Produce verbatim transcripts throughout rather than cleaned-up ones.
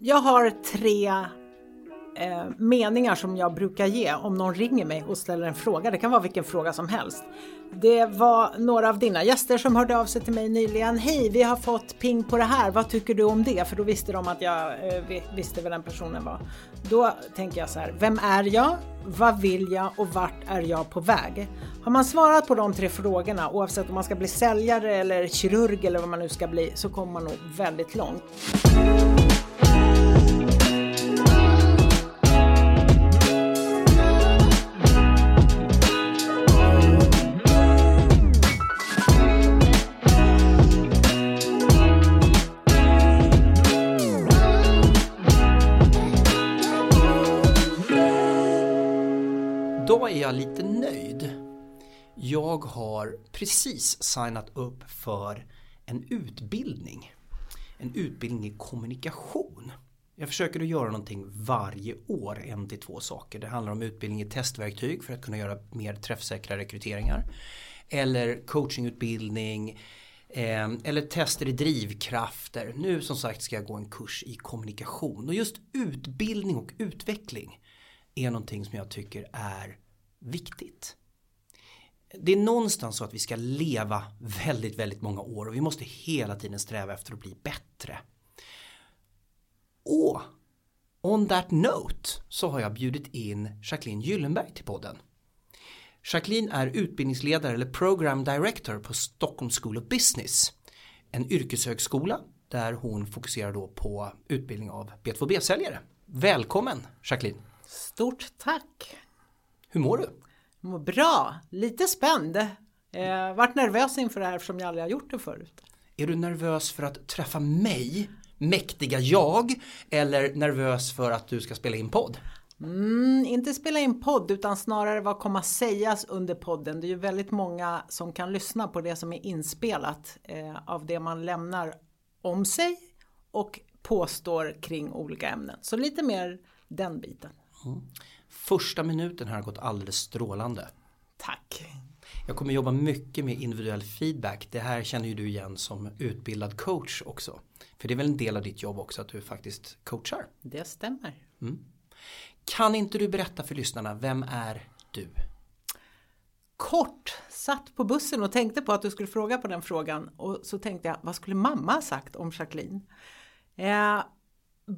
Jag har tre eh, meningar som jag brukar ge om någon ringer mig och ställer en fråga. Det kan vara vilken fråga som helst. Det var några av dina gäster som hörde av sig till mig nyligen. Hej, vi har fått ping på det här. Vad tycker du om det? För då visste de att jag eh, visste vem den personen var. Då tänker jag så här, vem är jag? Vad vill jag och vart är jag på väg? Har man svarat på de tre frågorna, oavsett om man ska bli säljare eller kirurg eller vad man nu ska bli, så kommer man nog väldigt långt. Då är jag lite nöjd. Jag har precis signat upp för en utbildning. En utbildning i kommunikation. Jag försöker att göra någonting varje år, en till två saker. Det handlar om utbildning i testverktyg för att kunna göra mer träffsäkra rekryteringar. Eller coachingutbildning. Eller tester i drivkrafter. Nu som sagt ska jag gå en kurs i kommunikation. Och just utbildning och utveckling är någonting som jag tycker är viktigt. Det är någonstans så att vi ska leva väldigt, väldigt många år och vi måste hela tiden sträva efter att bli bättre. Och on that note så har jag bjudit in Jacqueline Gyllenberg till podden. Jacqueline är utbildningsledare eller program director på Stockholm School of Business, en yrkeshögskola där hon fokuserar då på utbildning av B två B-säljare. Välkommen Jacqueline! Stort tack! Hur mår du? Jag mår bra, lite spänd. Jag varit nervös inför det här eftersom jag aldrig har gjort det förut. Är du nervös för att träffa mig, mäktiga jag, eller nervös för att du ska spela in podd? Mm, inte spela in podd utan snarare vad kommer sägas under podden. Det är ju väldigt många som kan lyssna på det som är inspelat eh, av det man lämnar om sig och påstår kring olika ämnen. Så lite mer den biten. Mm. Första minuten här har gått alldeles strålande. Tack. Jag kommer jobba mycket med individuell feedback. Det här känner ju du igen som utbildad coach också. För det är väl en del av ditt jobb också att du faktiskt coachar. Det stämmer. Mm. Kan inte du berätta för lyssnarna, vem är du? Kort satt på bussen och tänkte på att du skulle fråga på den frågan. Och så tänkte jag, vad skulle mamma ha sagt om Jacqueline? Eh,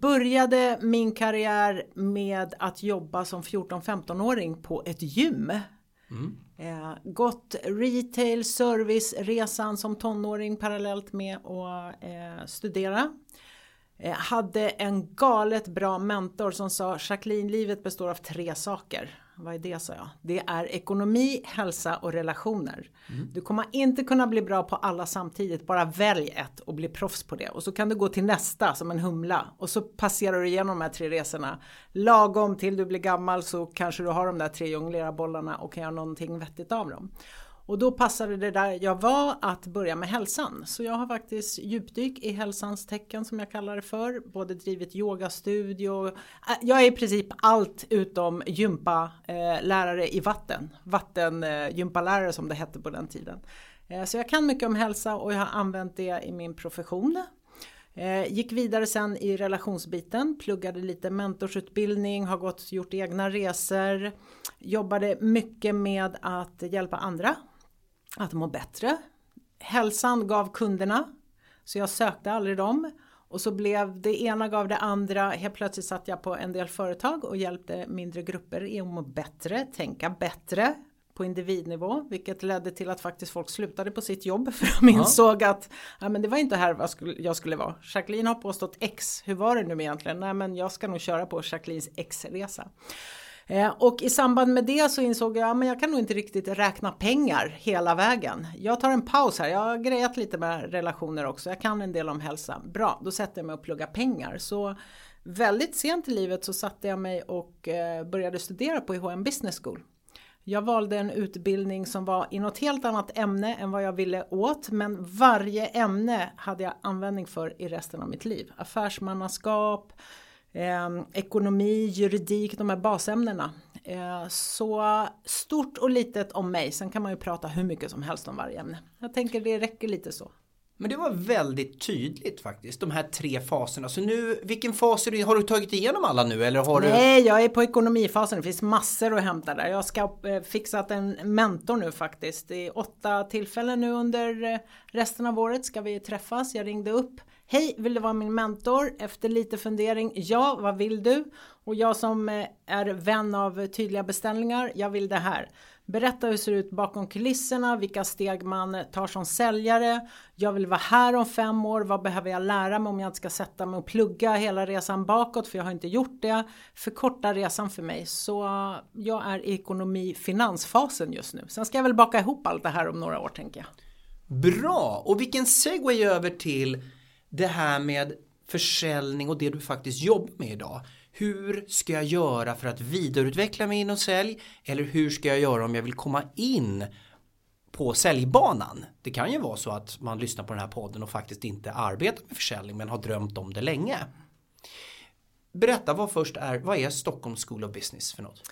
Började min karriär med att jobba som fjorton femton-åring på ett gym. Mm. Eh, gått retail, service, resan som tonåring parallellt med att eh, studera. Eh, hade en galet bra mentor som sa, Jacqueline, livet består av tre saker. Vad är det, sa jag? Det är ekonomi, hälsa och relationer. Mm. Du kommer inte kunna bli bra på alla samtidigt. Bara välj ett och bli proffs på det. Och så kan du gå till nästa som en humla. Och så passerar du igenom de här tre resorna. Lagom till du blir gammal så kanske du har de där tre jonglerarbollarna och kan göra någonting vettigt av dem. Och då passade det där jag var att börja med hälsan. Så jag har faktiskt djupdyk i hälsans tecken som jag kallar det för. Både drivit yogastudio. Jag är i princip allt utom gympalärare i vatten. Vattengympalärare som det hette på den tiden. Så jag kan mycket om hälsa och jag har använt det i min profession. Gick vidare sen i relationsbiten, pluggade lite mentorsutbildning, har gått gjort egna resor. Jobbade mycket med att hjälpa andra att må bättre. Hälsan gav kunderna, så jag sökte aldrig dem. Och så blev det ena gav det andra. Helt plötsligt satt jag på en del företag och hjälpte mindre grupper i att må bättre, tänka bättre på individnivå. Vilket ledde till att faktiskt folk slutade på sitt jobb. För de insåg ja. att ja, men det var inte här vad jag skulle vara. Jacqueline har påstått X. Hur var det nu egentligen? Nej, men jag ska nog köra på Jacquelines X-resa. Och i samband med det så insåg jag att jag kan nog inte riktigt räkna pengar hela vägen. Jag tar en paus här. Jag har grejat lite med relationer också. Jag kan en del om hälsa. Bra, då sätter jag mig och pluggar pengar. Så väldigt sent i livet så satte jag mig och började studera på I H M Business School. Jag valde en utbildning som var i något helt annat ämne än vad jag ville åt. Men varje ämne hade jag användning för i resten av mitt liv. Affärsmannaskap. Eh, ekonomi, juridik, de här basämnena. Eh, så stort och litet om mig. Sen kan man ju prata hur mycket som helst om varje ämne. Jag tänker det räcker lite så. Men det var väldigt tydligt faktiskt, de här tre faserna. Så nu, vilken fas är det? Har du tagit igenom alla nu? Eller har Nej, du... jag är på ekonomifasen. Det finns massor att hämta där. Jag ska eh, fixat en mentor nu faktiskt. Det är åtta tillfällen nu under eh, resten av året ska vi träffas. Jag ringde upp. Hej, vill du vara min mentor? Efter lite fundering, ja, vad vill du? Och jag som eh, är vän av tydliga beställningar, jag vill det här. Berätta hur det ser ut bakom kulisserna, vilka steg man tar som säljare. Jag vill vara här om fem år, vad behöver jag lära mig om jag inte ska sätta mig och plugga hela resan bakåt för jag har inte gjort det. Förkorta resan för mig, så jag är i ekonomi-finansfasen just nu. Sen ska jag väl baka ihop allt det här om några år, tänker jag. Bra, och vilken segway över till det här med försäljning och det du faktiskt jobbar med idag. Hur ska jag göra för att vidareutveckla mig inom sälj? Eller hur ska jag göra om jag vill komma in på säljbanan? Det kan ju vara så att man lyssnar på den här podden och faktiskt inte arbetar med försäljning men har drömt om det länge. Berätta, vad först är, vad är Stockholm School of Business för något?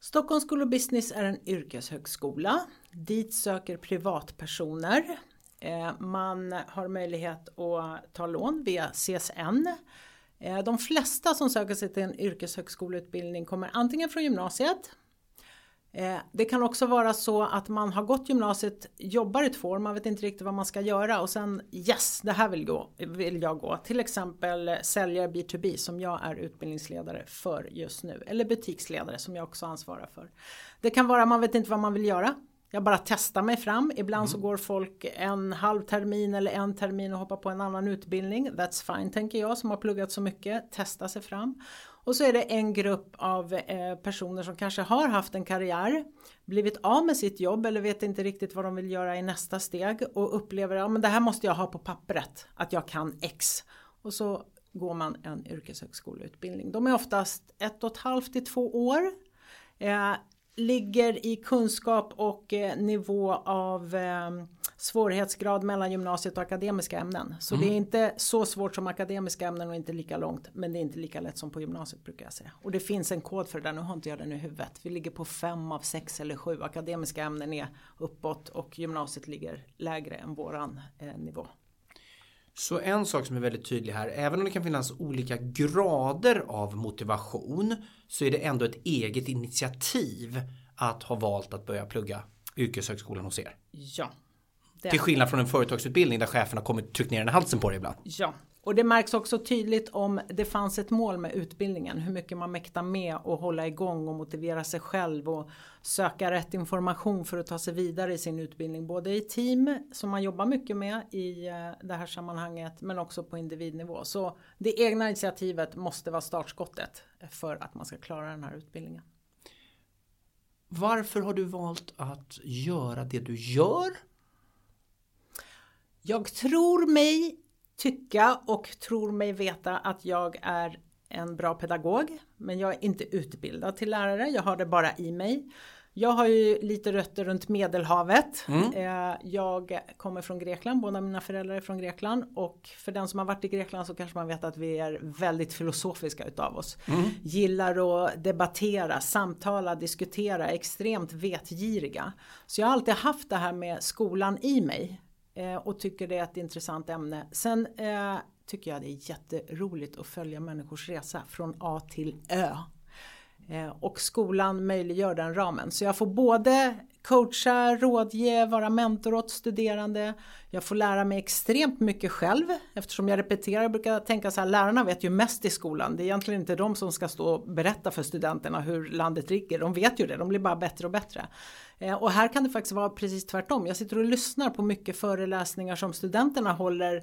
Stockholm School of Business är en yrkeshögskola. Dit söker privatpersoner. Man har möjlighet att ta lån via C S N. De flesta som söker sig till en yrkeshögskoleutbildning kommer antingen från gymnasiet. Det kan också vara så att man har gått gymnasiet, jobbar i två år, man vet inte riktigt vad man ska göra och sen yes, det här vill, gå, vill jag gå. Till exempel säljare B to B som jag är utbildningsledare för just nu. Eller butiksledare som jag också ansvarar för. Det kan vara att man vet inte vad man vill göra. Jag bara testar mig fram. Ibland mm. så går folk en halv termin eller en termin och hoppar på en annan utbildning. That's fine, tänker jag som har pluggat så mycket. Testa sig fram. Och så är det en grupp av eh, personer som kanske har haft en karriär. Blivit av med sitt jobb eller vet inte riktigt vad de vill göra i nästa steg. Och upplever att ja, men det här måste jag ha på pappret. Att jag kan X. Och så går man en yrkeshögskoleutbildning. De är oftast ett och ett halvt till två år. Eh, Ligger i kunskap och eh, nivå av eh, svårighetsgrad mellan gymnasiet och akademiska ämnen. Så mm. det är inte så svårt som akademiska ämnen och inte lika långt. Men det är inte lika lätt som på gymnasiet brukar jag säga. Och det finns en kod för det där, nu har inte jag den i huvudet. Vi ligger på fem av sex eller sju. Akademiska ämnen är uppåt och gymnasiet ligger lägre än våran eh, nivå. Så en sak som är väldigt tydlig här, även om det kan finnas olika grader av motivation så är det ändå ett eget initiativ att ha valt att börja plugga yrkeshögskolan hos er. Ja. Till skillnad från en företagsutbildning där chefen har kommit och tryckt ner den i halsen på dig ibland. Ja, och det märks också tydligt om det fanns ett mål med utbildningen. Hur mycket man mäktar med att hålla igång och motivera sig själv och söka rätt information för att ta sig vidare i sin utbildning. Både i team som man jobbar mycket med i det här sammanhanget men också på individnivå. Så det egna initiativet måste vara startskottet för att man ska klara den här utbildningen. Varför har du valt att göra det du gör? Jag tror mig tycka och tror mig veta att jag är en bra pedagog. Men jag är inte utbildad till lärare. Jag har det bara i mig. Jag har ju lite rötter runt Medelhavet. Mm. Jag kommer från Grekland. Båda mina föräldrar är från Grekland. Och för den som har varit i Grekland så kanske man vet att vi är väldigt filosofiska utav oss. Mm. Gillar att debattera, samtala, diskutera. Extremt vetgiriga. Så jag har alltid haft det här med skolan i mig. Och tycker det är ett intressant ämne. Sen eh, tycker jag det är jätteroligt att följa människors resa från A till Ö. Eh, och skolan möjliggör den ramen. Så jag får både coacha, rådge, vara mentor åt studerande. Jag får lära mig extremt mycket själv. Eftersom jag repeterar, jag brukar tänka så här, lärarna vet ju mest i skolan. Det är egentligen inte de som ska stå och berätta för studenterna hur landet ligger. De vet ju det, de blir bara bättre och bättre. Och här kan det faktiskt vara precis tvärtom. Jag sitter och lyssnar på mycket föreläsningar som studenterna håller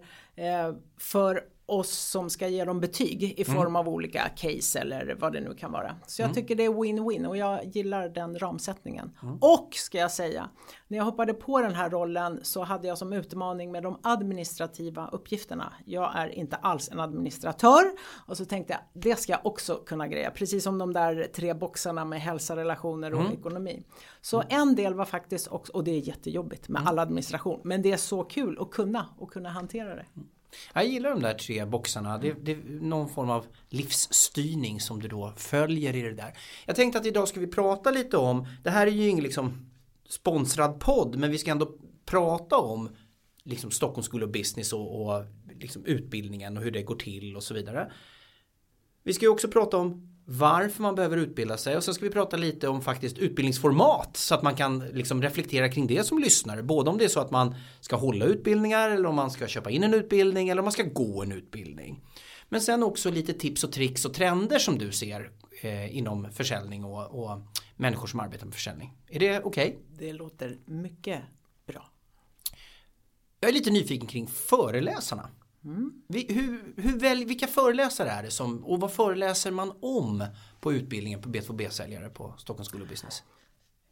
för oss som ska ge dem betyg i form mm. av olika case eller vad det nu kan vara. Så jag mm. tycker det är win-win och jag gillar den ramsättningen. Mm. Och ska jag säga, när jag hoppade på den här rollen så hade jag som utmaning med de administrativa uppgifterna. Jag är inte alls en administratör och så tänkte jag, det ska jag också kunna greja. Precis som de där tre boxarna med hälsa, relationer och mm. ekonomi. Så mm. en del var faktiskt också, och det är jättejobbigt med mm. all administration, men det är så kul att kunna och kunna hantera det. Jag gillar de där tre boxarna. Det, det är någon form av livsstyrning som du då följer i det där. Jag tänkte att idag ska vi prata lite om, det här är ju ingen liksom sponsrad podd men vi ska ändå prata om liksom Stockholm School of Business och, och liksom utbildningen och hur det går till och så vidare. Vi ska ju också prata om varför man behöver utbilda sig, och sen ska vi prata lite om faktiskt utbildningsformat så att man kan liksom reflektera kring det som lyssnare. Både om det är så att man ska hålla utbildningar eller om man ska köpa in en utbildning eller om man ska gå en utbildning. Men sen också lite tips och tricks och trender som du ser eh, inom försäljning och, och människor som arbetar med försäljning. Är det okej? Okay? Det låter mycket bra. Jag är lite nyfiken kring föreläsarna. Mm. Vi, hur, hur väl, vilka föreläsare är det som, och vad föreläser man om på utbildningen på B två B-säljare på Stockholm School of Business?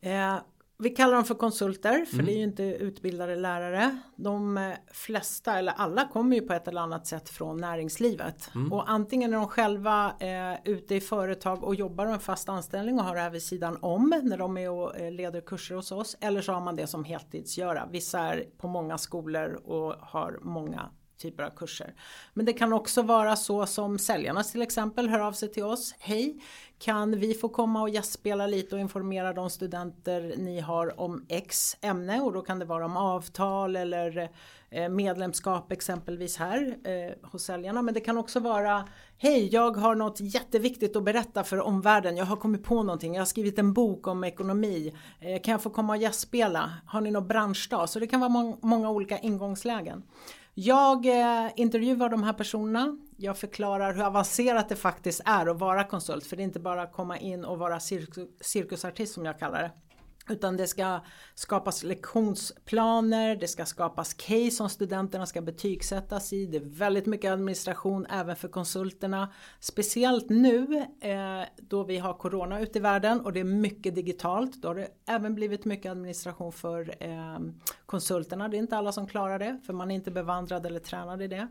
Eh, vi kallar dem för konsulter, för mm. det är ju inte utbildade lärare. De flesta eller alla kommer ju på ett eller annat sätt från näringslivet. Mm. Och antingen är de själva eh, ute i företag och jobbar en fast anställning och har det här vid sidan om när de är och eh, leder kurser hos oss. Eller så har man det som heltidsgöra. Vissa är på många skolor och har många typer av kurser. Men det kan också vara så som Säljarnas till exempel hör av sig till oss. Hej, kan vi få komma och gästspela lite och informera de studenter ni har om X ämne? Och då kan det vara om avtal eller medlemskap exempelvis här eh, hos Säljarna. Men det kan också vara, hej, jag har något jätteviktigt att berätta för omvärlden. Jag har kommit på någonting. Jag har skrivit en bok om ekonomi. Eh, kan jag få komma och gästspela? Har ni någon branschdag? Så det kan vara må- många olika ingångslägen. Jag eh, intervjuar de här personerna. Jag förklarar hur avancerat det faktiskt är att vara konsult. För det är inte bara att komma in och vara cirkus- cirkusartist som jag kallar det. Utan det ska skapas lektionsplaner, det ska skapas case som studenterna ska betygsättas i. Det är väldigt mycket administration även för konsulterna. Speciellt nu eh, då vi har corona ute i världen och det är mycket digitalt. Då har det även blivit mycket administration för eh, konsulterna. Det är inte alla som klarar det, för man är inte bevandrad eller tränad i det.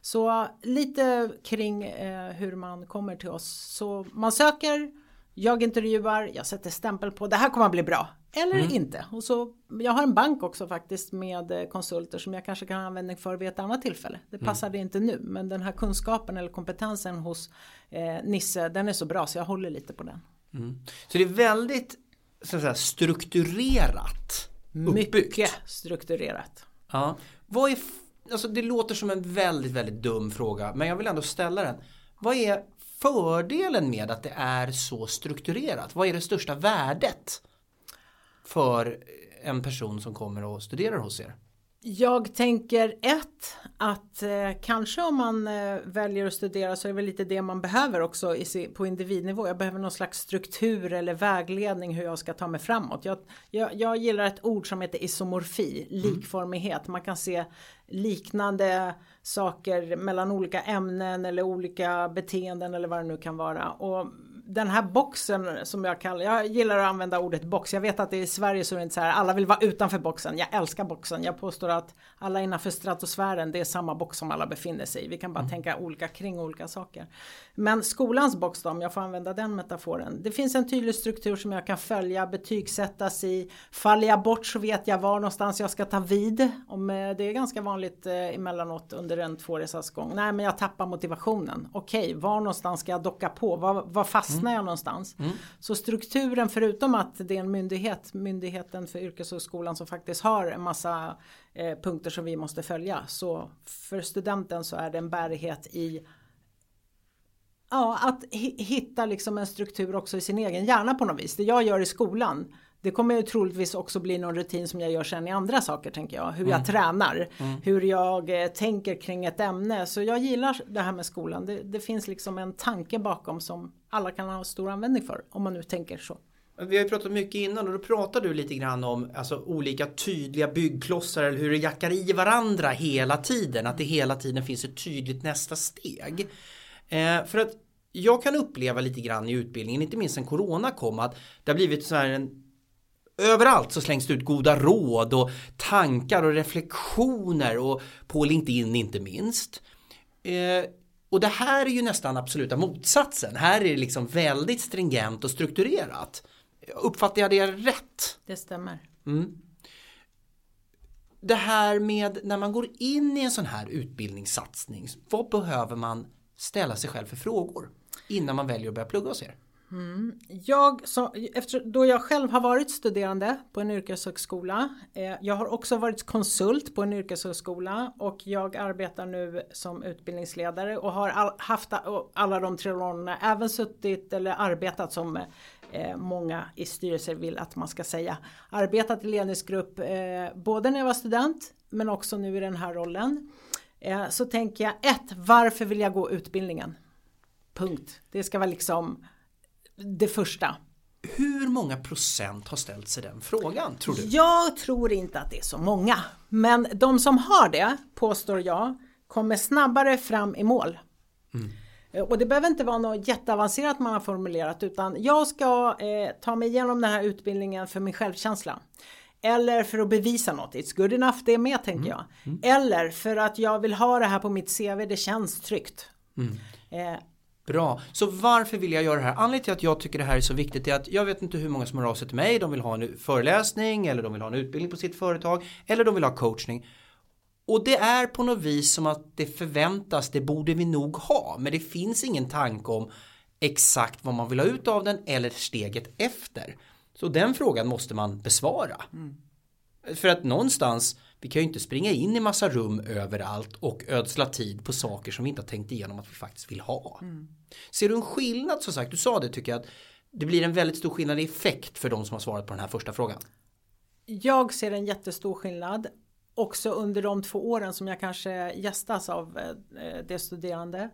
Så lite kring eh, hur man kommer till oss. Så man söker... Jag intervjuar, jag sätter stämpel på, det här kommer att bli bra. Eller mm. inte. Och så, jag har en bank också faktiskt med konsulter som jag kanske kan använda för vid ett annat tillfälle. Det passar det mm. inte nu, men den här kunskapen eller kompetensen hos eh, Nisse, den är så bra så jag håller lite på den. Mm. Så det är väldigt så att säga, strukturerat uppbyggt. Mycket strukturerat. Ja. Vad är, alltså det låter som en väldigt, väldigt dum fråga, men jag vill ändå ställa den. Vad är fördelen med att det är så strukturerat? Vad är det största värdet för en person som kommer och studerar hos er? Jag tänker ett, att eh, kanske om man eh, väljer att studera så är det väl lite det man behöver också i, på individnivå. Jag behöver någon slags struktur eller vägledning hur jag ska ta mig framåt. Jag, jag, jag gillar ett ord som heter isomorfi, likformighet. Man kan se liknande saker mellan olika ämnen eller olika beteenden eller vad det nu kan vara. Och den här boxen som jag kallar, jag gillar att använda ordet box. Jag vet att i Sverige så är det inte så här, alla vill vara utanför boxen. Jag älskar boxen. Jag påstår att alla innanför stratosfären, det är samma box som alla befinner sig i. Vi kan bara mm. tänka olika kring olika saker. Men skolans box då, om jag får använda den metaforen. Det finns en tydlig struktur som jag kan följa, betygsättas i. Faller jag bort så vet jag var någonstans jag ska ta vid. Om det är ganska vanligt emellanåt under en tvåresas gång. Nej, men jag tappar motivationen. Okej, var någonstans ska jag docka på? Var, var fast när jag någonstans. Mm. Så strukturen, förutom att det är en myndighet, myndigheten för yrkeshögskolan som faktiskt har en massa eh, punkter som vi måste följa. Så för studenten så är det en bärighet i ja, att h- hitta liksom en struktur också i sin egen hjärna på något vis. Det jag gör i skolan, det kommer ju troligtvis också bli någon rutin som jag gör sen i andra saker tänker jag. Hur mm. jag tränar, mm. hur jag eh, tänker kring ett ämne. Så jag gillar det här med skolan. Det, det finns liksom en tanke bakom som alla kan ha stor användning för om man nu tänker så. Vi har ju pratat mycket innan och då pratade du lite grann om alltså, olika tydliga byggklossar eller hur det jackar i varandra hela tiden. Att det hela tiden finns ett tydligt nästa steg. Eh, för att jag kan uppleva lite grann i utbildningen, inte minst sen corona kom, att det har blivit så här en... Överallt så slängs det ut goda råd och tankar och reflektioner och på LinkedIn inte minst. Eh, och det här är ju nästan absoluta motsatsen. Här är det liksom väldigt stringent och strukturerat. Uppfattar jag det rätt? Det stämmer. Mm. Det här med när man går in i en sån här utbildningssatsning, vad behöver man ställa sig själv för frågor innan man väljer att börja plugga hos er? Mm. Jag, så, efter, då jag själv har varit studerande på en yrkeshögskola, eh, jag har också varit konsult på en yrkeshögskola och jag arbetar nu som utbildningsledare och har all, haft alla de tre rollerna, även suttit eller arbetat som eh, många i styrelser vill att man ska säga. Arbetat i ledningsgrupp eh, både när jag var student men också nu i den här rollen. Eh, så tänker jag, ett, varför vill jag gå utbildningen? Punkt. Det ska vara liksom det första. Hur många procent har ställt sig den frågan, tror du? Jag tror inte att det är så många. Men de som har det, påstår jag, kommer snabbare fram i mål. Mm. Och det behöver inte vara något jätteavancerat man har formulerat. Utan jag ska eh, ta mig igenom den här utbildningen för min självkänsla. Eller för att bevisa något. It's good enough, det är med, tänker jag. Mm. Mm. Eller för att jag vill ha det här på mitt C V, det känns tryggt. Mm. Eh, Bra, så varför vill jag göra det här? Anledningen till att jag tycker det här är så viktigt är att jag vet inte hur många som har avsett mig. De vill ha en föreläsning eller de vill ha en utbildning på sitt företag eller de vill ha coachning. Och det är på något vis som att det förväntas, det borde vi nog ha. Men det finns ingen tanke om exakt vad man vill ha ut av den eller steget efter. Så den frågan måste man besvara. Mm. För att någonstans, vi kan ju inte springa in i massa rum överallt och ödsla tid på saker som vi inte har tänkt igenom att vi faktiskt vill ha. Mm. Ser du en skillnad, som sagt, du sa det, tycker jag att det blir en väldigt stor skillnad i effekt för de som har svarat på den här första frågan. Jag ser en jättestor skillnad också under de två åren som jag kanske gästas av det studerande.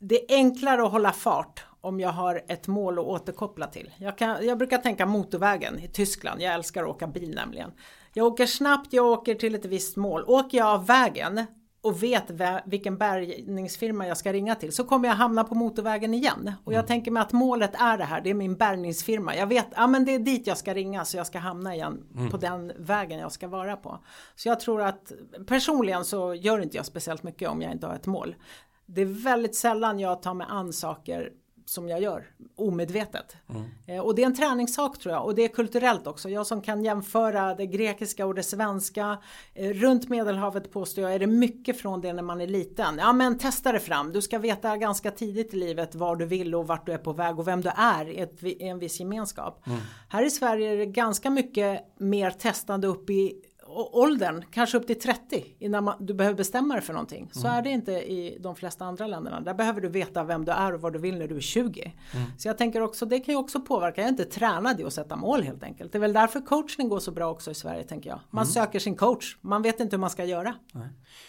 Det är enklare att hålla fart om jag har ett mål att återkoppla till. Jag, kan, jag brukar tänka motorvägen i Tyskland. Jag älskar att åka bil nämligen. Jag åker snabbt, jag åker till ett visst mål. Åker jag av vägen och vet vä- vilken bärgningsfirma jag ska ringa till, så kommer jag hamna på motorvägen igen. Och jag tänker mig att målet är det här. Det är min bärgningsfirma. Jag vet, ja, men det är dit jag ska ringa, så jag ska hamna igen mm. på den vägen jag ska vara på. Så jag tror att personligen så gör inte jag speciellt mycket om jag inte har ett mål. Det är väldigt sällan jag tar mig an saker som jag gör omedvetet. Mm. Och det är en träningssak, tror jag. Och det är kulturellt också. Jag som kan jämföra det grekiska och det svenska. Runt Medelhavet, påstår jag, är det mycket från det när man är liten. Ja, men testa det fram. Du ska veta ganska tidigt i livet vad du vill och vart du är på väg och vem du är i, ett, i en viss gemenskap. Mm. Här i Sverige är det ganska mycket mer testande upp i åldern, kanske upp till trettio, innan man, du behöver bestämma dig för någonting. Så mm. är det inte i de flesta andra länderna. Där behöver du veta vem du är och vad du vill när du är tjugo. Mm. Så jag tänker också, det kan ju också påverka. Jag är inte tränad i att sätta mål, helt enkelt. Det är väl därför coachning går så bra också i Sverige, tänker jag. Man mm. söker sin coach. Man vet inte hur man ska göra. Nej.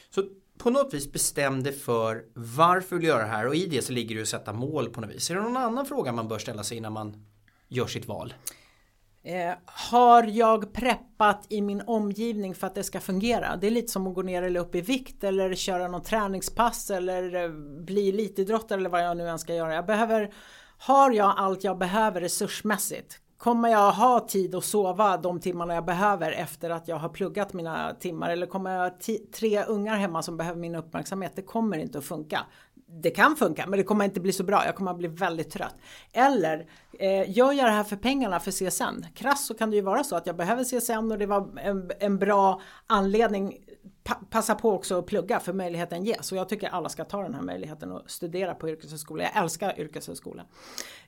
Så på något vis bestämde för varför du gör det här. Och i det så ligger det att sätta mål på något vis. Är det någon annan fråga man bör ställa sig innan man gör sitt val? Eh, har jag preppat i min omgivning för att det ska fungera? Det är lite som att gå ner eller upp i vikt eller köra någon träningspass eller bli elitidrottare eller vad jag nu än ska göra. Jag behöver, har jag allt jag behöver resursmässigt? Kommer jag ha tid att sova de timmarna jag behöver efter att jag har pluggat mina timmar? Eller kommer jag ha t- tre ungar hemma som behöver min uppmärksamhet? Det kommer inte att funka. Det kan funka, men det kommer inte bli så bra. Jag kommer att bli väldigt trött. Eller eh, gör jag det här för pengarna för C S N? Krass så kan det ju vara så att jag behöver C S N och det var en, en bra anledning. Pa- passa på också att plugga, för möjligheten ges. Och jag tycker alla ska ta den här möjligheten och studera på yrkeshögskola. Jag älskar yrkeshögskola.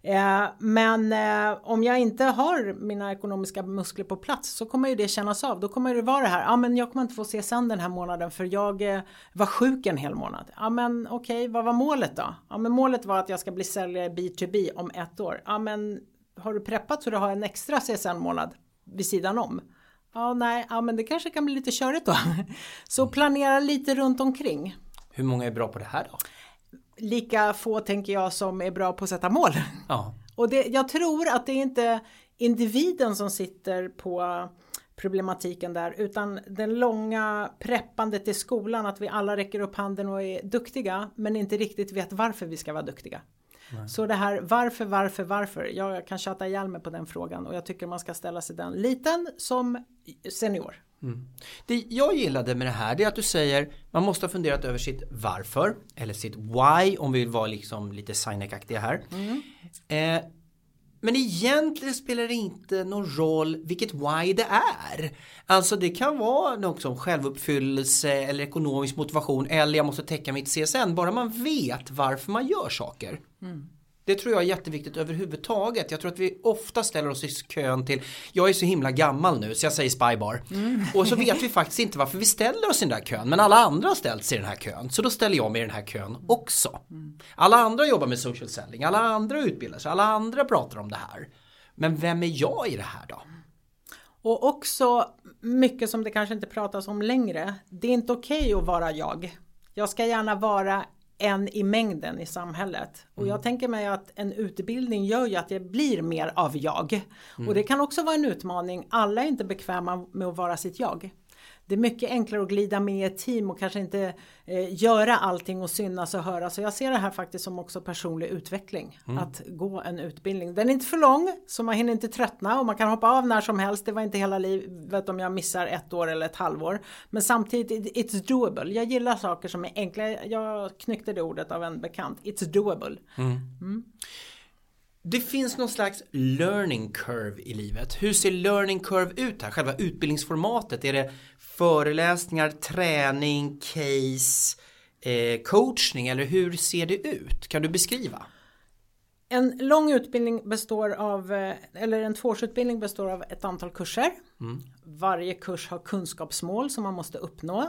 Eh, men eh, om jag inte har mina ekonomiska muskler på plats, så kommer ju det kännas av. Då kommer det vara det här. Ja, ah, men jag kommer inte få C S N den här månaden för jag eh, var sjuk en hel månad. Ja, ah, men okej, okay, vad var målet då? Ja, ah, men målet var att jag ska bli säljare B to B om ett år. Ja, ah, men har du preppat så du har en extra C S N-månad vid sidan om? Ja, nej, ja, men det kanske kan bli lite körigt då. Så planera lite runt omkring. Hur många är bra på det här då? Lika få, tänker jag, som är bra på att sätta mål. Ja. Och det, jag tror att det är inte individen som sitter på problematiken där, utan den långa preppandet i skolan, att vi alla räcker upp handen och är duktiga men inte riktigt vet varför vi ska vara duktiga. Nej. Så det här varför, varför, varför. Jag kan tjata ihjäl mig på den frågan och jag tycker man ska ställa sig den liten som senior. Mm. Det jag gillade med det här, det är att du säger man måste ha funderat över sitt varför eller sitt why, om vi vill vara liksom lite Sinek-aktiga här. Mm. Eh, men egentligen spelar det inte någon roll vilket why det är. Alltså det kan vara något som självuppfyllelse eller ekonomisk motivation eller jag måste täcka mitt C S N. Bara man vet varför man gör saker. Mm. Det tror jag är jätteviktigt överhuvudtaget. Jag tror att vi ofta ställer oss i kön till, jag är så himla gammal nu så jag säger spybar. Mm. Och så vet vi faktiskt inte varför vi ställer oss i den där kön. Men alla andra har ställt sig i den här kön. Så då ställer jag mig i den här kön också. Alla andra jobbar med social selling. Alla andra utbildar sig. Alla andra pratar om det här. Men vem är jag i det här då? Och också mycket som det kanske inte pratas om längre. Det är inte okej att vara jag. Jag ska gärna vara en i mängden i samhället. Och jag tänker mig att en utbildning gör ju att jag blir mer av jag. Mm. Och det kan också vara en utmaning. Alla är inte bekväma med att vara sitt jag. Det är mycket enklare att glida med ett team och kanske inte eh, göra allting och synas och höra. Så jag ser det här faktiskt som också personlig utveckling. Mm. Att gå en utbildning. Den är inte för lång så man hinner inte tröttna. Och man kan hoppa av när som helst. Det var inte hela livet om jag missar ett år eller ett halvår. Men samtidigt, it's doable. Jag gillar saker som är enkla. Jag knyckte det ordet av en bekant. It's doable. Mm. Mm. Det finns någon slags learning curve i livet. Hur ser learning curve ut här? Själva utbildningsformatet. Är det föreläsningar, träning, case, eh, coachning? Eller hur ser det ut? Kan du beskriva? En lång utbildning består av, eller en tvåårsutbildning består av ett antal kurser. Mm. Varje kurs har kunskapsmål som man måste uppnå.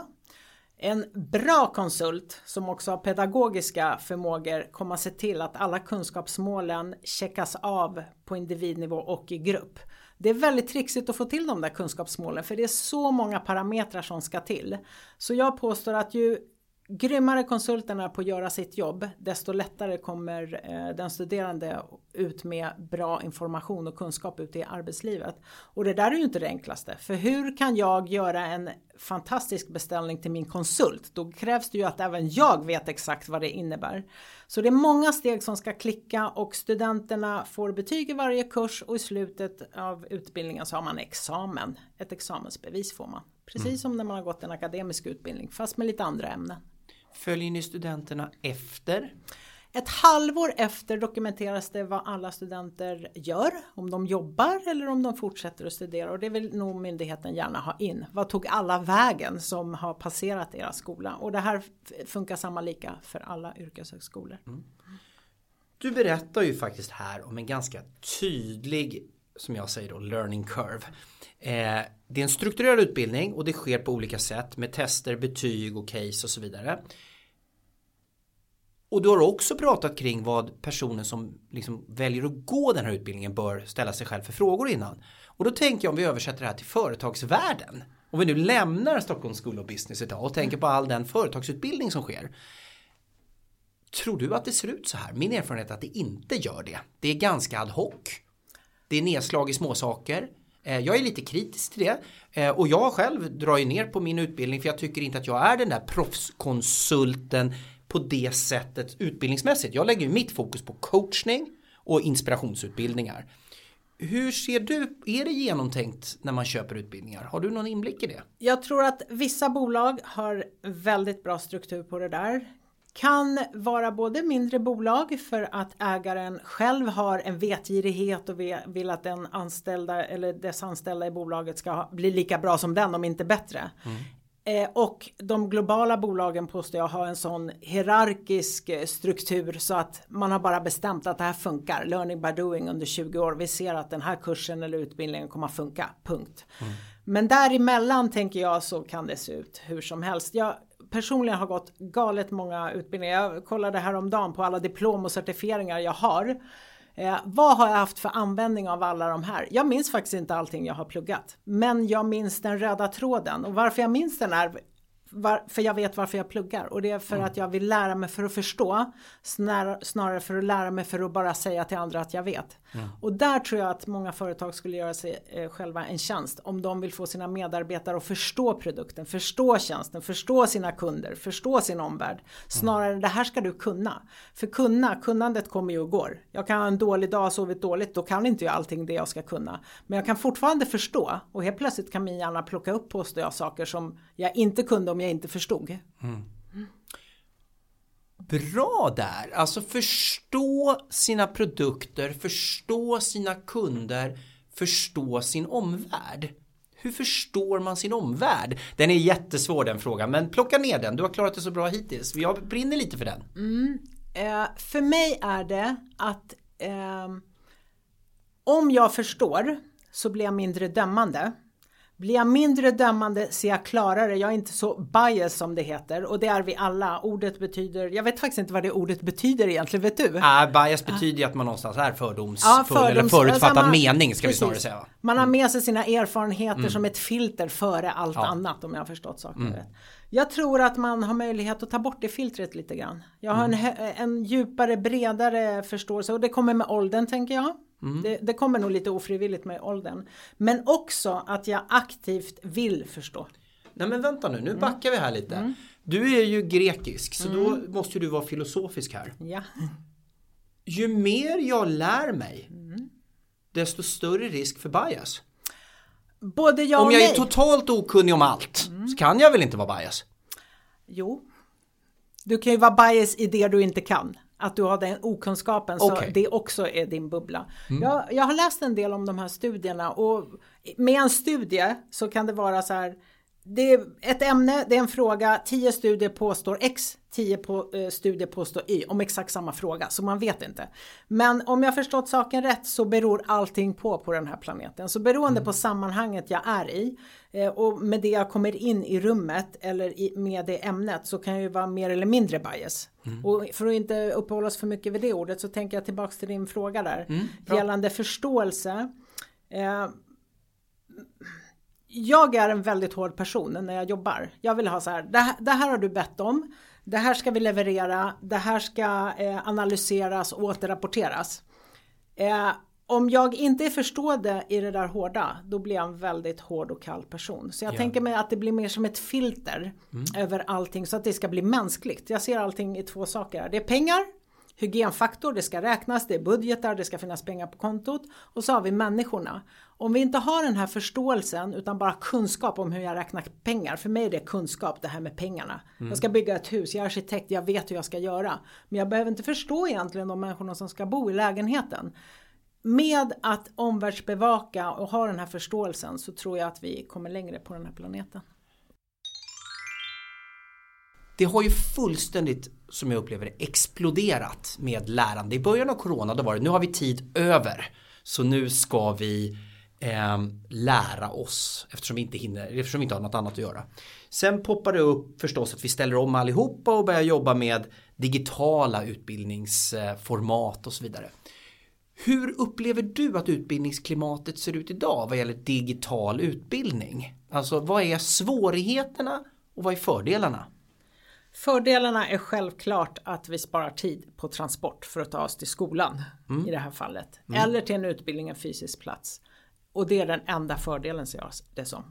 En bra konsult som också har pedagogiska förmågor kommer att se till att alla kunskapsmålen checkas av på individnivå och i grupp. Det är väldigt trixigt att få till de där kunskapsmålen för det är så många parametrar som ska till. Så jag påstår att ju grymmare konsulterna på att göra sitt jobb, desto lättare kommer den studerande ut med bra information och kunskap ute i arbetslivet. Och det där är ju inte det enklaste. För hur kan jag göra en fantastisk beställning till min konsult? Då krävs det ju att även jag vet exakt vad det innebär. Så det är många steg som ska klicka och studenterna får betyg i varje kurs. Och i slutet av utbildningen så har man examen. Ett examensbevis får man. Precis mm. som när man har gått en akademisk utbildning fast med lite andra ämnen. Följer ni studenterna efter? Ett halvår efter dokumenteras det vad alla studenter gör. Om de jobbar eller om de fortsätter att studera. Och det vill nog myndigheten gärna ha in. Vad tog alla vägen som har passerat deras skola? Och det här funkar samma lika för alla yrkeshögskolor. Mm. Du berättar ju faktiskt här om en ganska tydlig, som jag säger då, learning curve. Eh, det är en strukturerad utbildning och det sker på olika sätt med tester, betyg och case och så vidare. Och du har också pratat kring vad personen som liksom väljer att gå den här utbildningen bör ställa sig själv för frågor innan. Och då tänker jag om vi översätter det här till företagsvärlden. Om vi nu lämnar Stockholm School of Business idag och tänker på all den företagsutbildning som sker. Tror du att det ser ut så här? Min erfarenhet är att det inte gör det. Det är ganska ad hoc. Det är nedslag i små saker. Jag är lite kritisk till det och jag själv drar ju ner på min utbildning för jag tycker inte att jag är den där proffskonsulten på det sättet utbildningsmässigt. Jag lägger ju mitt fokus på coachning och inspirationsutbildningar. Hur ser du, är det genomtänkt när man köper utbildningar? Har du någon inblick i det? Jag tror att vissa bolag har väldigt bra struktur på det där. Kan vara både mindre bolag för att ägaren själv har en vetgirighet och vill att den anställda eller dess anställda i bolaget ska bli lika bra som den om inte bättre. Mm. Eh, och de globala bolagen påstår jag har en sån hierarkisk struktur så att man har bara bestämt att det här funkar. Learning by doing under tjugo år. Vi ser att den här kursen eller utbildningen kommer att funka. Punkt. Mm. Men däremellan tänker jag så kan det se ut hur som helst. Jag personligen har gått galet många utbildningar. Jag kollade häromdagen på alla diplom och certifieringar jag har. Eh, vad har jag haft för användning av alla de här? Jag minns faktiskt inte allting jag har pluggat. Men jag minns den röda tråden. Och varför jag minns den är var, för jag vet varför jag pluggar. Och det är för mm. att jag vill lära mig för att förstå. Snar, snarare för att lära mig för att bara säga till andra att jag vet. Mm. Och där tror jag att många företag skulle göra sig eh, själva en tjänst. Om de vill få sina medarbetare att förstå produkten. Förstå tjänsten. Förstå sina kunder. Förstå sin omvärld. Snarare mm. det här ska du kunna. För kunna, kunnandet kommer ju och går. Jag kan ha en dålig dag och sovit dåligt. Då kan inte jag allting det jag ska kunna. Men jag kan fortfarande förstå. Och helt plötsligt kan min hjärna plocka upp påstår jag saker som jag inte kunde om jag inte förstod. Mm. Bra där. Alltså förstå sina produkter, förstå sina kunder, förstå sin omvärld. Hur förstår man sin omvärld? Den är jättesvår den frågan, men plocka ner den. Du har klarat det så bra hittills. Jag brinner lite för den. Mm. Eh, för mig är det att eh, om jag förstår så blir jag mindre dömande. Blir jag mindre dömande så är jag klarare. Jag är inte så bias som det heter. Och det är vi alla. Ordet betyder... Jag vet faktiskt inte vad det ordet betyder egentligen. Vet du? Äh, bias betyder ju äh. att man någonstans är fördomsfull. Ja, eller förutfattad man, mening ska precis. Vi snarare säga. Mm. Man har med sig sina erfarenheter mm. som ett filter före allt ja. annat. Om jag har förstått saker mm. rätt. Jag tror att man har möjlighet att ta bort det filtret lite grann. Jag har mm. en, en djupare, bredare förståelse. Och det kommer med åldern, tänker jag. Mm. Det, det kommer nog lite ofrivilligt med åldern. Men också att jag aktivt vill förstå. Nej men vänta nu, nu backar mm. vi här lite. Mm. Du är ju grekisk, så mm. då måste du vara filosofisk här. Ja. Ju mer jag lär mig, mm. desto större risk för bias. Både jag och om jag mig. Är totalt okunnig om allt, mm. så kan jag väl inte vara bias? Jo. Du kan ju vara bias i det du inte kan. Att du har den okunskapen, så okay. det också är din bubbla. Mm. Jag, jag har läst en del om de här studierna, och med en studie så kan det vara så här, det är ett ämne, det är en fråga, tio studier påstår X, tio på, eh, studier påstår Y om exakt samma fråga, så man vet inte. Men om jag förstått saken rätt så beror allting på på den här planeten. Så beroende mm. på sammanhanget jag är i eh, och med det jag kommer in i rummet eller i, med det ämnet, så kan jag ju vara mer eller mindre bias. Mm. Och för att inte uppehålla oss för mycket vid det ordet så tänker jag tillbaka till din fråga där. Mm, gällande förståelse... Eh, Jag är en väldigt hård person när jag jobbar. Jag vill ha så här, det här, det här har du bett om. Det här ska vi leverera. Det här ska eh, analyseras och återrapporteras. Eh, om jag inte är förstående i det där hårda, då blir jag en väldigt hård och kall person. Så jag ja. tänker mig att det blir mer som ett filter mm. över allting, så att det ska bli mänskligt. Jag ser allting i två saker. Det är pengar. Hygienfaktor, det ska räknas, det är budgetar, det ska finnas pengar på kontot, och så har vi människorna. Om vi inte har den här förståelsen utan bara kunskap om hur jag räknar pengar, för mig är det kunskap det här med pengarna. Mm. Jag ska bygga ett hus, jag är arkitekt, jag vet hur jag ska göra, men jag behöver inte förstå egentligen de människorna som ska bo i lägenheten. Med att omvärldsbevaka och ha den här förståelsen, så tror jag att vi kommer längre på den här planeten. Det har ju fullständigt, som jag upplever det, exploderat med lärande. I början av corona då var det, nu har vi tid över. Så nu ska vi eh, lära oss, eftersom vi inte hinner, eftersom vi inte har något annat att göra. Sen poppar det upp förstås att vi ställer om allihopa och börjar jobba med digitala utbildningsformat och så vidare. Hur upplever du att utbildningsklimatet ser ut idag vad gäller digital utbildning? Alltså, vad är svårigheterna och vad är fördelarna? Fördelarna är självklart att vi sparar tid på transport för att ta oss till skolan mm. i det här fallet. Mm. Eller till en utbildning, en fysisk plats. Och det är den enda fördelen, ser jag det som.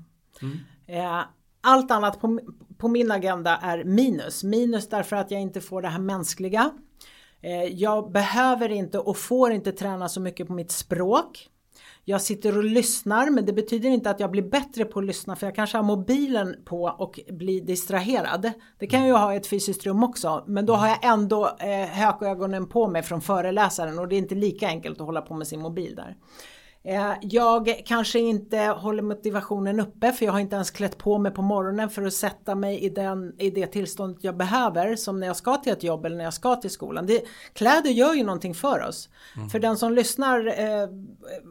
Mm. Eh, allt annat på, på min agenda är minus. Minus därför att jag inte får det här mänskliga. Eh, jag behöver inte och får inte träna så mycket på mitt språk. Jag sitter och lyssnar, men det betyder inte att jag blir bättre på att lyssna, för jag kanske har mobilen på och blir distraherad. Det kan ju ha i ett fysiskt rum också, men då har jag ändå eh, hökögonen på mig från föreläsaren, och det är inte lika enkelt att hålla på med sin mobil där. Eh, jag kanske inte håller motivationen uppe, för jag har inte ens klätt på mig på morgonen för att sätta mig i, den, i det tillstånd jag behöver, som när jag ska till ett jobb eller när jag ska till skolan. Det, kläder gör ju någonting för oss. Mm. För den som lyssnar eh,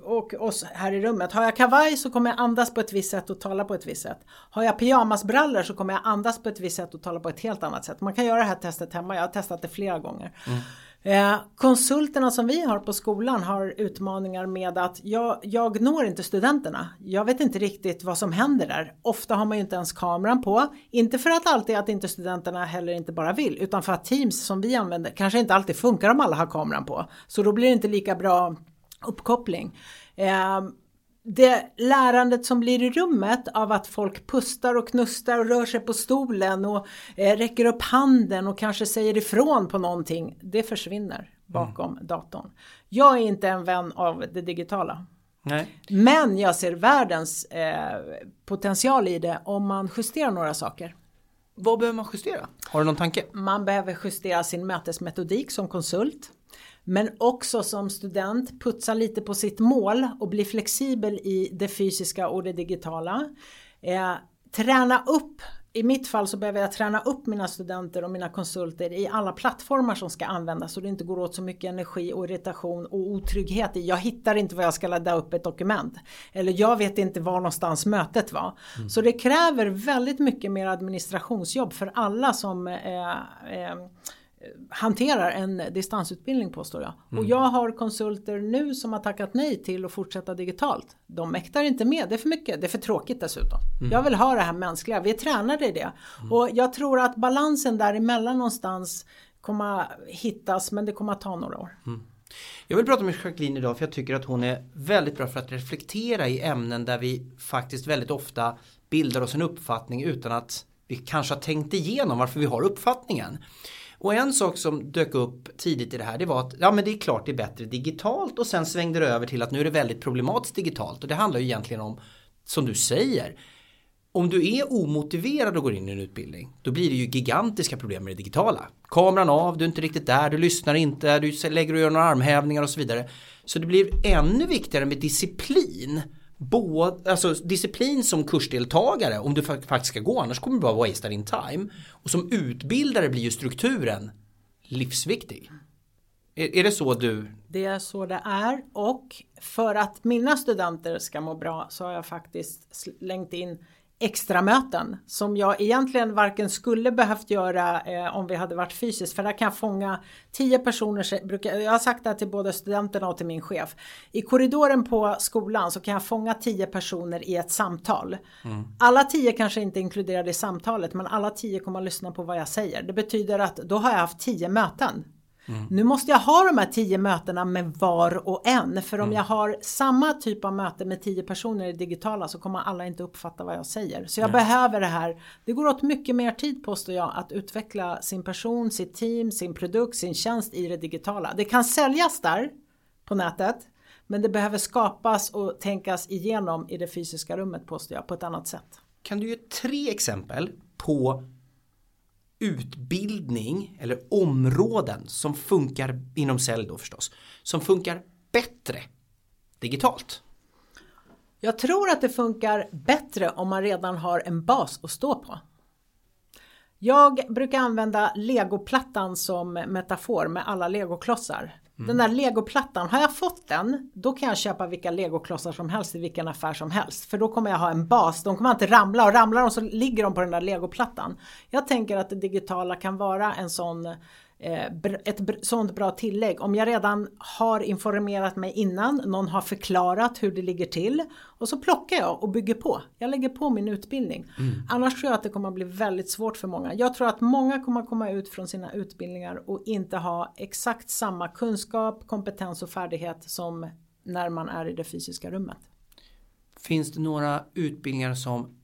och oss här i rummet, har jag kavaj så kommer jag andas på ett visst sätt och tala på ett visst sätt. Har jag pyjamasbrallor så kommer jag andas på ett visst sätt och tala på ett helt annat sätt. Man kan göra det här testet hemma, jag har testat det flera gånger. Mm. Eh, konsulterna som vi har på skolan har utmaningar med att jag, jag når inte studenterna. Jag vet inte riktigt vad som händer där. Ofta har man ju inte ens kameran på. Inte för att alltid att inte studenterna heller inte bara vill, utan för att Teams som vi använder kanske inte alltid funkar om alla har kameran på. Så då blir det inte lika bra uppkoppling. Eh, Det lärandet som blir i rummet av att folk pustar och knustar och rör sig på stolen och eh, räcker upp handen och kanske säger ifrån på någonting, det försvinner bakom mm. datorn. Jag är inte en vän av det digitala. Nej. Men jag ser världens eh, potential i det om man justerar några saker. Vad behöver man justera? Har du någon tanke? Man behöver justera sin mötesmetodik som konsult. Men också som student putsa lite på sitt mål och bli flexibel i det fysiska och det digitala. Eh, träna upp i mitt fall så behöver jag träna upp mina studenter och mina konsulter i alla plattformar som ska användas, så det inte går åt så mycket energi och irritation och otrygghet i. Jag hittar inte vad jag ska ladda upp ett dokument, eller jag vet inte var någonstans mötet var. Mm. Så det kräver väldigt mycket mer administrationsjobb för alla som eh, eh, hanterar en distansutbildning, påstår jag. Mm. Och jag har konsulter nu som har tackat nej till att fortsätta digitalt. De mäktar inte med, det är för mycket, det är för tråkigt dessutom. Mm. Jag vill ha det här mänskliga, vi är tränade i det. Mm. Och jag tror att balansen däremellan någonstans kommer hittas, men det kommer att ta några år. Mm. Jag vill prata med Jacqueline idag för jag tycker att hon är väldigt bra för att reflektera i ämnen där vi faktiskt väldigt ofta bildar oss en uppfattning utan att vi kanske har tänkt igenom varför vi har uppfattningen. Och en sak som dök upp tidigt i det här, det var att ja, men det är klart det är bättre digitalt, och sen svängde det över till att nu är det väldigt problematiskt digitalt, och det handlar ju egentligen om, som du säger, om du är omotiverad och går in i en utbildning, då blir det ju gigantiska problem med det digitala. Kameran av, du är inte riktigt där, du lyssnar inte, du lägger och gör några armhävningar och så vidare. Så det blir ännu viktigare med disciplin. Både, alltså disciplin som kursdeltagare, om du faktiskt ska gå, annars kommer du bara waste din time. Och som utbildare blir ju strukturen livsviktig. Är, är det så du... Det är så det är, och för att mina studenter ska må bra så har jag faktiskt slängt in extra möten som jag egentligen varken skulle behövt göra eh, om vi hade varit fysiskt, för där kan jag fånga tio personer. Brukar, jag har sagt det här till både studenterna och till min chef. I korridoren på skolan så kan jag fånga tio personer i ett samtal. Mm. Alla tio kanske inte är inkluderade i samtalet, men alla tio kommer att lyssna på vad jag säger. Det betyder att då har jag haft tio möten. Mm. Nu måste jag ha de här tio mötena med var och en. För om mm. jag har samma typ av möte med tio personer i digitala, så kommer alla inte uppfatta vad jag säger. Så jag Nej. behöver det här. Det går åt mycket mer tid, påstår jag, att utveckla sin person, sitt team, sin produkt, sin tjänst i det digitala. Det kan säljas där på nätet, men det behöver skapas och tänkas igenom i det fysiska rummet, påstår jag, på ett annat sätt. Kan du ge tre exempel på utbildning eller områden som funkar inom sälj då förstås, som funkar bättre digitalt? Jag tror att det funkar bättre om man redan har en bas att stå på. Jag brukar använda legoplattan som metafor med alla legoklossar. Mm. Den där legoplattan, har jag fått den, då kan jag köpa vilka legoklossar som helst i vilken affär som helst. För då kommer jag ha en bas, de kommer inte ramla, och ramlar de så ligger de på den där legoplattan. Jag tänker att det digitala kan vara en sån, eh, ett sånt bra tillägg. Om jag redan har informerat mig innan, någon har förklarat hur det ligger till, och så plockar jag och bygger på. Jag lägger på min utbildning. Mm. Annars tror jag att det kommer att bli väldigt svårt för många. Jag tror att många kommer att komma ut från sina utbildningar och inte ha exakt samma kunskap, kompetens och färdighet som när man är i det fysiska rummet. Finns det några utbildningar som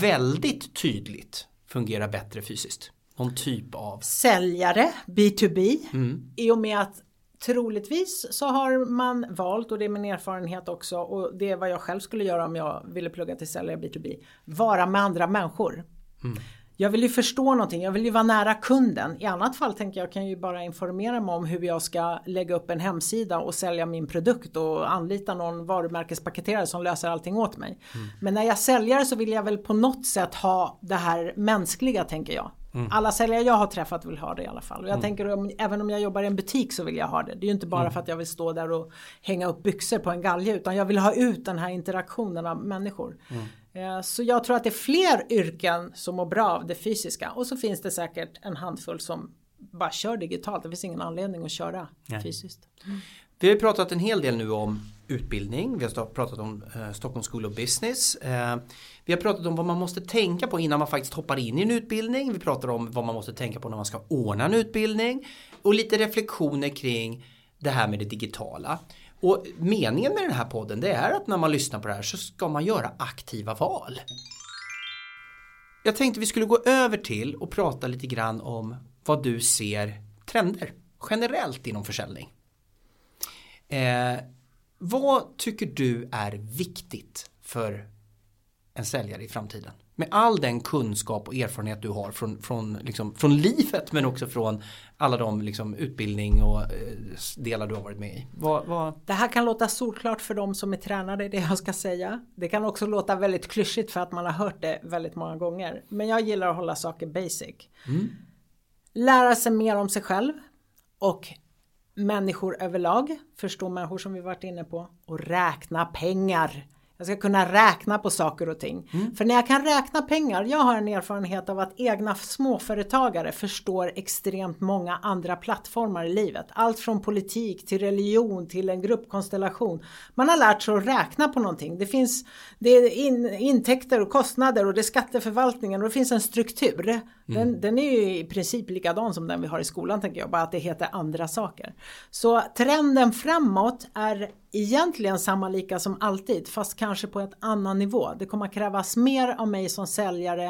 väldigt tydligt fungerar bättre fysiskt? Någon typ av? Säljare, B två B. Mm. I och med att troligtvis så har man valt, och det är min erfarenhet också, och det är vad jag själv skulle göra om jag ville plugga till säljare B två B, vara med andra människor. Mm. Jag vill ju förstå någonting, jag vill ju vara nära kunden. I annat fall tänker jag, kan ju bara informera mig om hur jag ska lägga upp en hemsida och sälja min produkt och anlita någon varumärkespaketerare som löser allting åt mig. Mm. Men när jag säljer så vill jag väl på något sätt ha det här mänskliga, tänker jag. Mm. Alla säljare jag har träffat vill ha det i alla fall. Och jag mm. tänker, om, även om jag jobbar i en butik så vill jag ha det. Det är ju inte bara mm. för att jag vill stå där och hänga upp byxor på en galge, utan jag vill ha ut den här interaktionen av människor. Mm. Så jag tror att det är fler yrken som mår bra av det fysiska. Och så finns det säkert en handfull som bara kör digitalt. Det finns ingen anledning att köra Nej. fysiskt. Mm. Vi har pratat en hel del nu om utbildning. Vi har pratat om eh, Stockholm School of Business. Eh, vi har pratat om vad man måste tänka på innan man faktiskt hoppar in i en utbildning. Vi pratar om vad man måste tänka på när man ska ordna en utbildning. Och lite reflektioner kring det här med det digitala. Och meningen med den här podden, det är att när man lyssnar på det här så ska man göra aktiva val. Jag tänkte vi skulle gå över till och prata lite grann om vad du ser trender generellt inom försäljning. Eh, vad tycker du är viktigt för en säljare i framtiden? Med all den kunskap och erfarenhet du har från, från, liksom, från livet, men också från alla de liksom, utbildning och eh, delar du har varit med i. Vad, vad... Det här kan låta solklart för de som är tränade, det jag ska säga. Det kan också låta väldigt klyschigt för att man har hört det väldigt många gånger. Men jag gillar att hålla saker basic. Mm. Lära sig mer om sig själv och människor överlag. Förstå människor som vi varit inne på. Och räkna pengar. Jag ska kunna räkna på saker och ting. Mm. För när jag kan räkna pengar, jag har en erfarenhet av att egna småföretagare förstår extremt många andra plattformar i livet. Allt från politik till religion till en gruppkonstellation. Man har lärt sig att räkna på någonting. Det finns det är in, intäkter och kostnader och det är skatteförvaltningen och det finns en struktur. Mm. Den, den är ju i princip likadan som den vi har i skolan, tänker jag. Bara att det heter andra saker. Så trenden framåt är egentligen samma lika som alltid, fast kanske på ett annan nivå. Det kommer att krävas mer av mig som säljare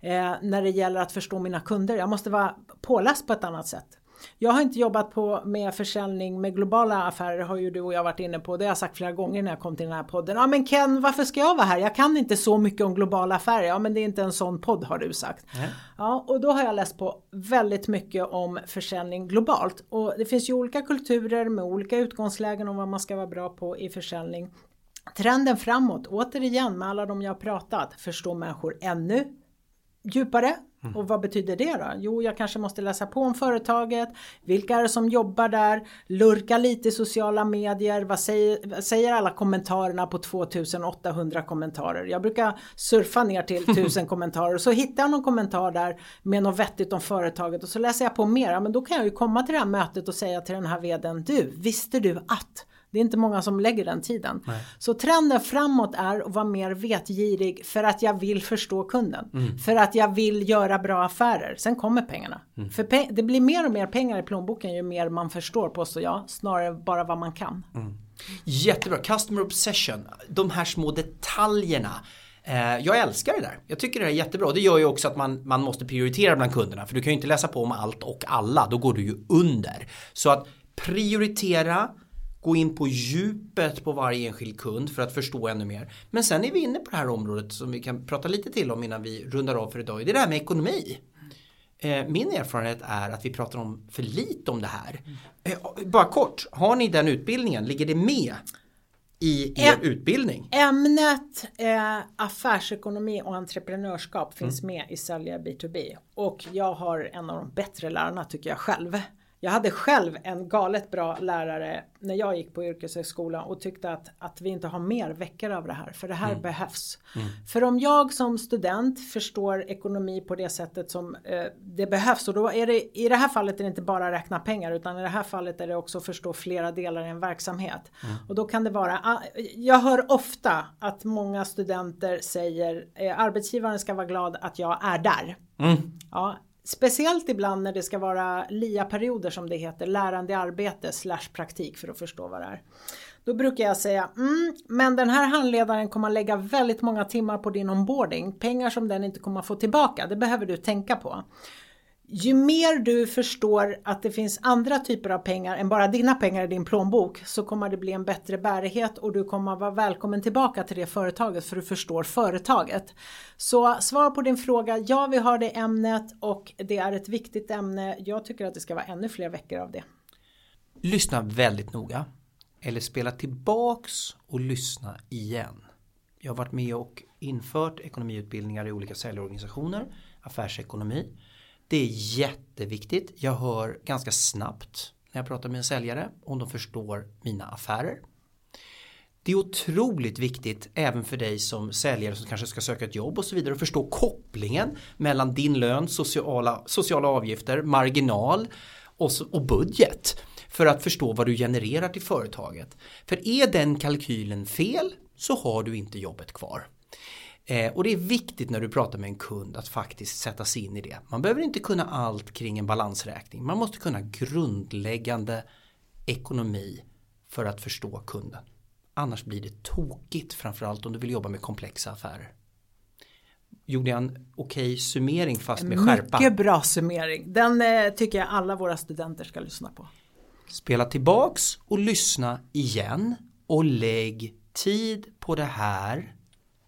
eh, när det gäller att förstå mina kunder. Jag måste vara påläst på ett annat sätt. Jag har inte jobbat på med försäljning med globala affärer, har ju du och jag varit inne på. Det har jag sagt flera gånger när jag kom till den här podden. Ja men Ken, varför ska jag vara här? Jag kan inte så mycket om globala affärer. Ja men det är inte en sån podd, har du sagt. Mm. Ja, och då har jag läst på väldigt mycket om försäljning globalt. Och det finns ju olika kulturer med olika utgångslägen om vad man ska vara bra på i försäljning. Trenden framåt, återigen med alla de jag har pratat, förstå människor ännu djupare. Mm. Och vad betyder det då? Jo, jag kanske måste läsa på om företaget. Vilka är det som jobbar där? Lurka lite i sociala medier. Vad säger, vad säger alla kommentarerna på två tusen åtta hundra kommentarer? Jag brukar surfa ner till tusen kommentarer. Och så hittar jag någon kommentar där med något vettigt om företaget. Och så läser jag på mer. Men då kan jag ju komma till det här mötet och säga till den här vdn. Du, visste du att... Det är inte många som lägger den tiden. Nej. Så trenden framåt är att vara mer vetgirig för att jag vill förstå kunden. Mm. För att jag vill göra bra affärer. Sen kommer pengarna. Mm. För pe- det blir mer och mer pengar i plånboken ju mer man förstår, påstår jag. Snarare bara vad man kan. Mm. Jättebra. Customer obsession. De här små detaljerna. Jag älskar det där. Jag tycker det är jättebra. Det gör ju också att man, man måste prioritera bland kunderna. För du kan ju inte läsa på om allt och alla. Då går du ju under. Så att prioritera... Gå in på djupet på varje enskild kund för att förstå ännu mer. Men sen är vi inne på det här området som vi kan prata lite till om innan vi rundar av för idag. Det är det här med ekonomi. Min erfarenhet är att vi pratar om för lite om det här. Bara kort, har ni den utbildningen? Ligger det med i er Ä- utbildning? Ämnet eh, affärsekonomi och entreprenörskap finns mm. med i Sälja B to B. Och jag har en av de bättre lärarna, tycker jag själv. Jag hade själv en galet bra lärare när jag gick på yrkeshögskolan och tyckte att, att vi inte har mer veckor av det här. För det här mm. behövs. Mm. För om jag som student förstår ekonomi på det sättet som eh, det behövs. Och då är det, i det här fallet är det inte bara räkna pengar, utan i det här fallet är det också förstå flera delar i en verksamhet. Mm. Och då kan det vara, jag hör ofta att många studenter säger eh, arbetsgivaren ska vara glad att jag är där. Mm. Ja. Speciellt ibland när det ska vara L I A-perioder som det heter, lärande i arbete slash praktik för att förstå vad det är. Då brukar jag säga, mm, men den här handledaren kommer att lägga väldigt många timmar på din onboarding. Pengar som den inte kommer att få tillbaka, det behöver du tänka på. Ju mer du förstår att det finns andra typer av pengar än bara dina pengar i din plånbok, så kommer det bli en bättre bärighet och du kommer vara välkommen tillbaka till det företaget, för du förstår företaget. Så svar på din fråga, ja vi har det ämnet och det är ett viktigt ämne. Jag tycker att det ska vara ännu fler veckor av det. Lyssna väldigt noga eller spela tillbaks och lyssna igen. Jag har varit med och infört ekonomiutbildningar i olika säljorganisationer, affärsekonomi. Det är jätteviktigt. Jag hör ganska snabbt när jag pratar med en säljare om de förstår mina affärer. Det är otroligt viktigt även för dig som säljare som kanske ska söka ett jobb och så vidare, att förstå kopplingen mellan din lön, sociala, sociala avgifter, marginal och, och budget, för att förstå vad du genererar till företaget. För är den kalkylen fel så har du inte jobbet kvar. Och det är viktigt när du pratar med en kund att faktiskt sätta sig in i det. Man behöver inte kunna allt kring en balansräkning. Man måste kunna grundläggande ekonomi för att förstå kunden. Annars blir det tokigt, framförallt om du vill jobba med komplexa affärer. Gjorde jag en okej summering fast med skärpa? Mycket bra summering. Den eh, tycker jag alla våra studenter ska lyssna på. Spela tillbaks och lyssna igen. Och lägg tid på det här.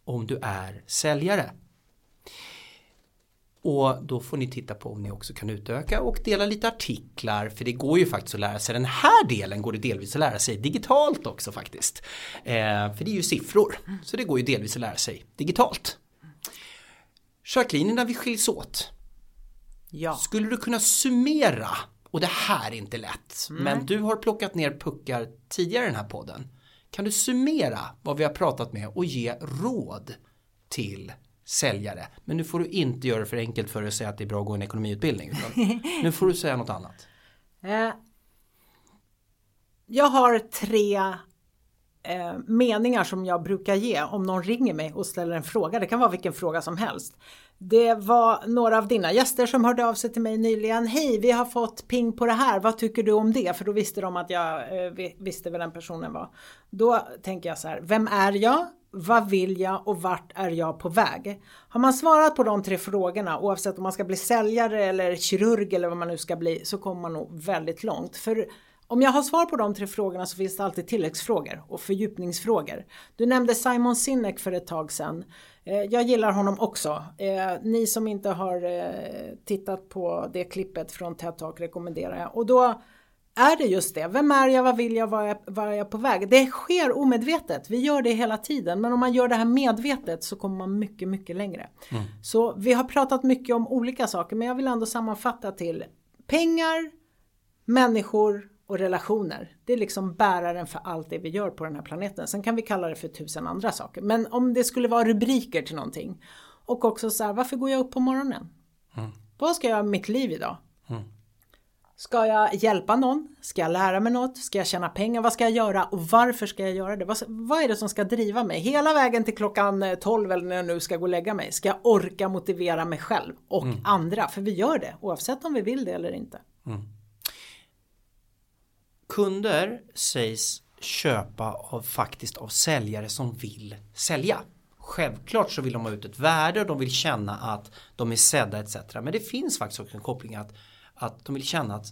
Om du är säljare. Och då får ni titta på om ni också kan utöka och dela lite artiklar. För det går ju faktiskt att lära sig. Den här delen går det delvis att lära sig digitalt också faktiskt. Eh, för det är ju siffror. Så det går ju delvis att lära sig digitalt. Jacqueline, innan vi skiljs åt. Ja. Skulle du kunna summera? Och det här är inte lätt. Mm. Men du har plockat ner puckar tidigare i den här podden. Kan du summera vad vi har pratat med och ge råd till säljare? Men nu får du inte göra det för enkelt för att säga att det är bra att gå en ekonomiutbildning. Utan nu får du säga något annat. Jag har tre meningar som jag brukar ge om någon ringer mig och ställer en fråga. Det kan vara vilken fråga som helst. Det var några av dina gäster som hörde av sig till mig nyligen. Hej, vi har fått ping på det här. Vad tycker du om det? För då visste de att jag visste vem den personen var. Då tänker jag så här, vem är jag? Vad vill jag och vart är jag på väg? Har man svarat på de tre frågorna, oavsett om man ska bli säljare eller kirurg eller vad man nu ska bli, så kommer man nog väldigt långt. För om jag har svar på de tre frågorna så finns det alltid tilläggsfrågor och fördjupningsfrågor. Du nämnde Simon Sinek för ett tag sedan. Jag gillar honom också. Ni som inte har tittat på det klippet från TED Talk rekommenderar jag. Och då är det just det. Vem är jag, vad vill jag, var är jag, jag på väg? Det sker omedvetet. Vi gör det hela tiden. Men om man gör det här medvetet så kommer man mycket, mycket längre. Mm. Så vi har pratat mycket om olika saker. Men jag vill ändå sammanfatta till pengar, människor och relationer. Det är liksom bäraren för allt det vi gör på den här planeten. Sen kan vi kalla det för tusen andra saker. Men om det skulle vara rubriker till någonting. Och också så här, varför går jag upp på morgonen? Mm. Vad ska jag göra med mitt liv idag? Mm. Ska jag hjälpa någon? Ska jag lära mig något? Ska jag tjäna pengar? Vad ska jag göra? Och varför ska jag göra det? Vad är det som ska driva mig? Hela vägen till klockan tolv eller när jag nu ska gå och lägga mig. Ska jag orka motivera mig själv och mm. andra? För vi gör det, oavsett om vi vill det eller inte. Mm. Kunder sägs köpa av faktiskt av säljare som vill sälja. Självklart så vill de ha ut ett värde och de vill känna att de är sedda et cetera. Men det finns faktiskt också en koppling att Att de vill känna att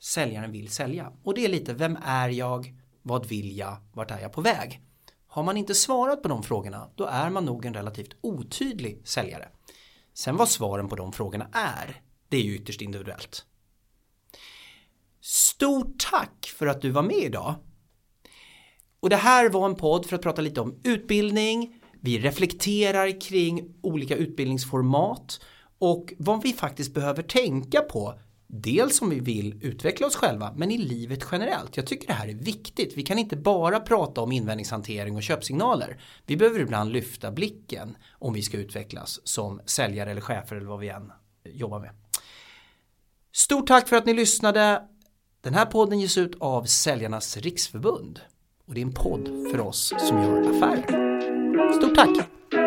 säljaren vill sälja. Och det är lite, vem är jag? Vad vill jag? Vart är jag på väg? Har man inte svarat på de frågorna, då är man nog en relativt otydlig säljare. Sen vad svaren på de frågorna är, det är ju ytterst individuellt. Stort tack för att du var med idag. Och det här var en podd för att prata lite om utbildning. Vi reflekterar kring olika utbildningsformat och vad vi faktiskt behöver tänka på. Dels om vi vill utveckla oss själva, men i livet generellt. Jag tycker det här är viktigt. Vi kan inte bara prata om invändningshantering och köpsignaler. Vi behöver ibland lyfta blicken om vi ska utvecklas som säljare eller chefer eller vad vi än jobbar med. Stort tack för att ni lyssnade. Den här podden ges ut av Säljarnas Riksförbund. Och det är en podd för oss som gör affärer. Stort tack!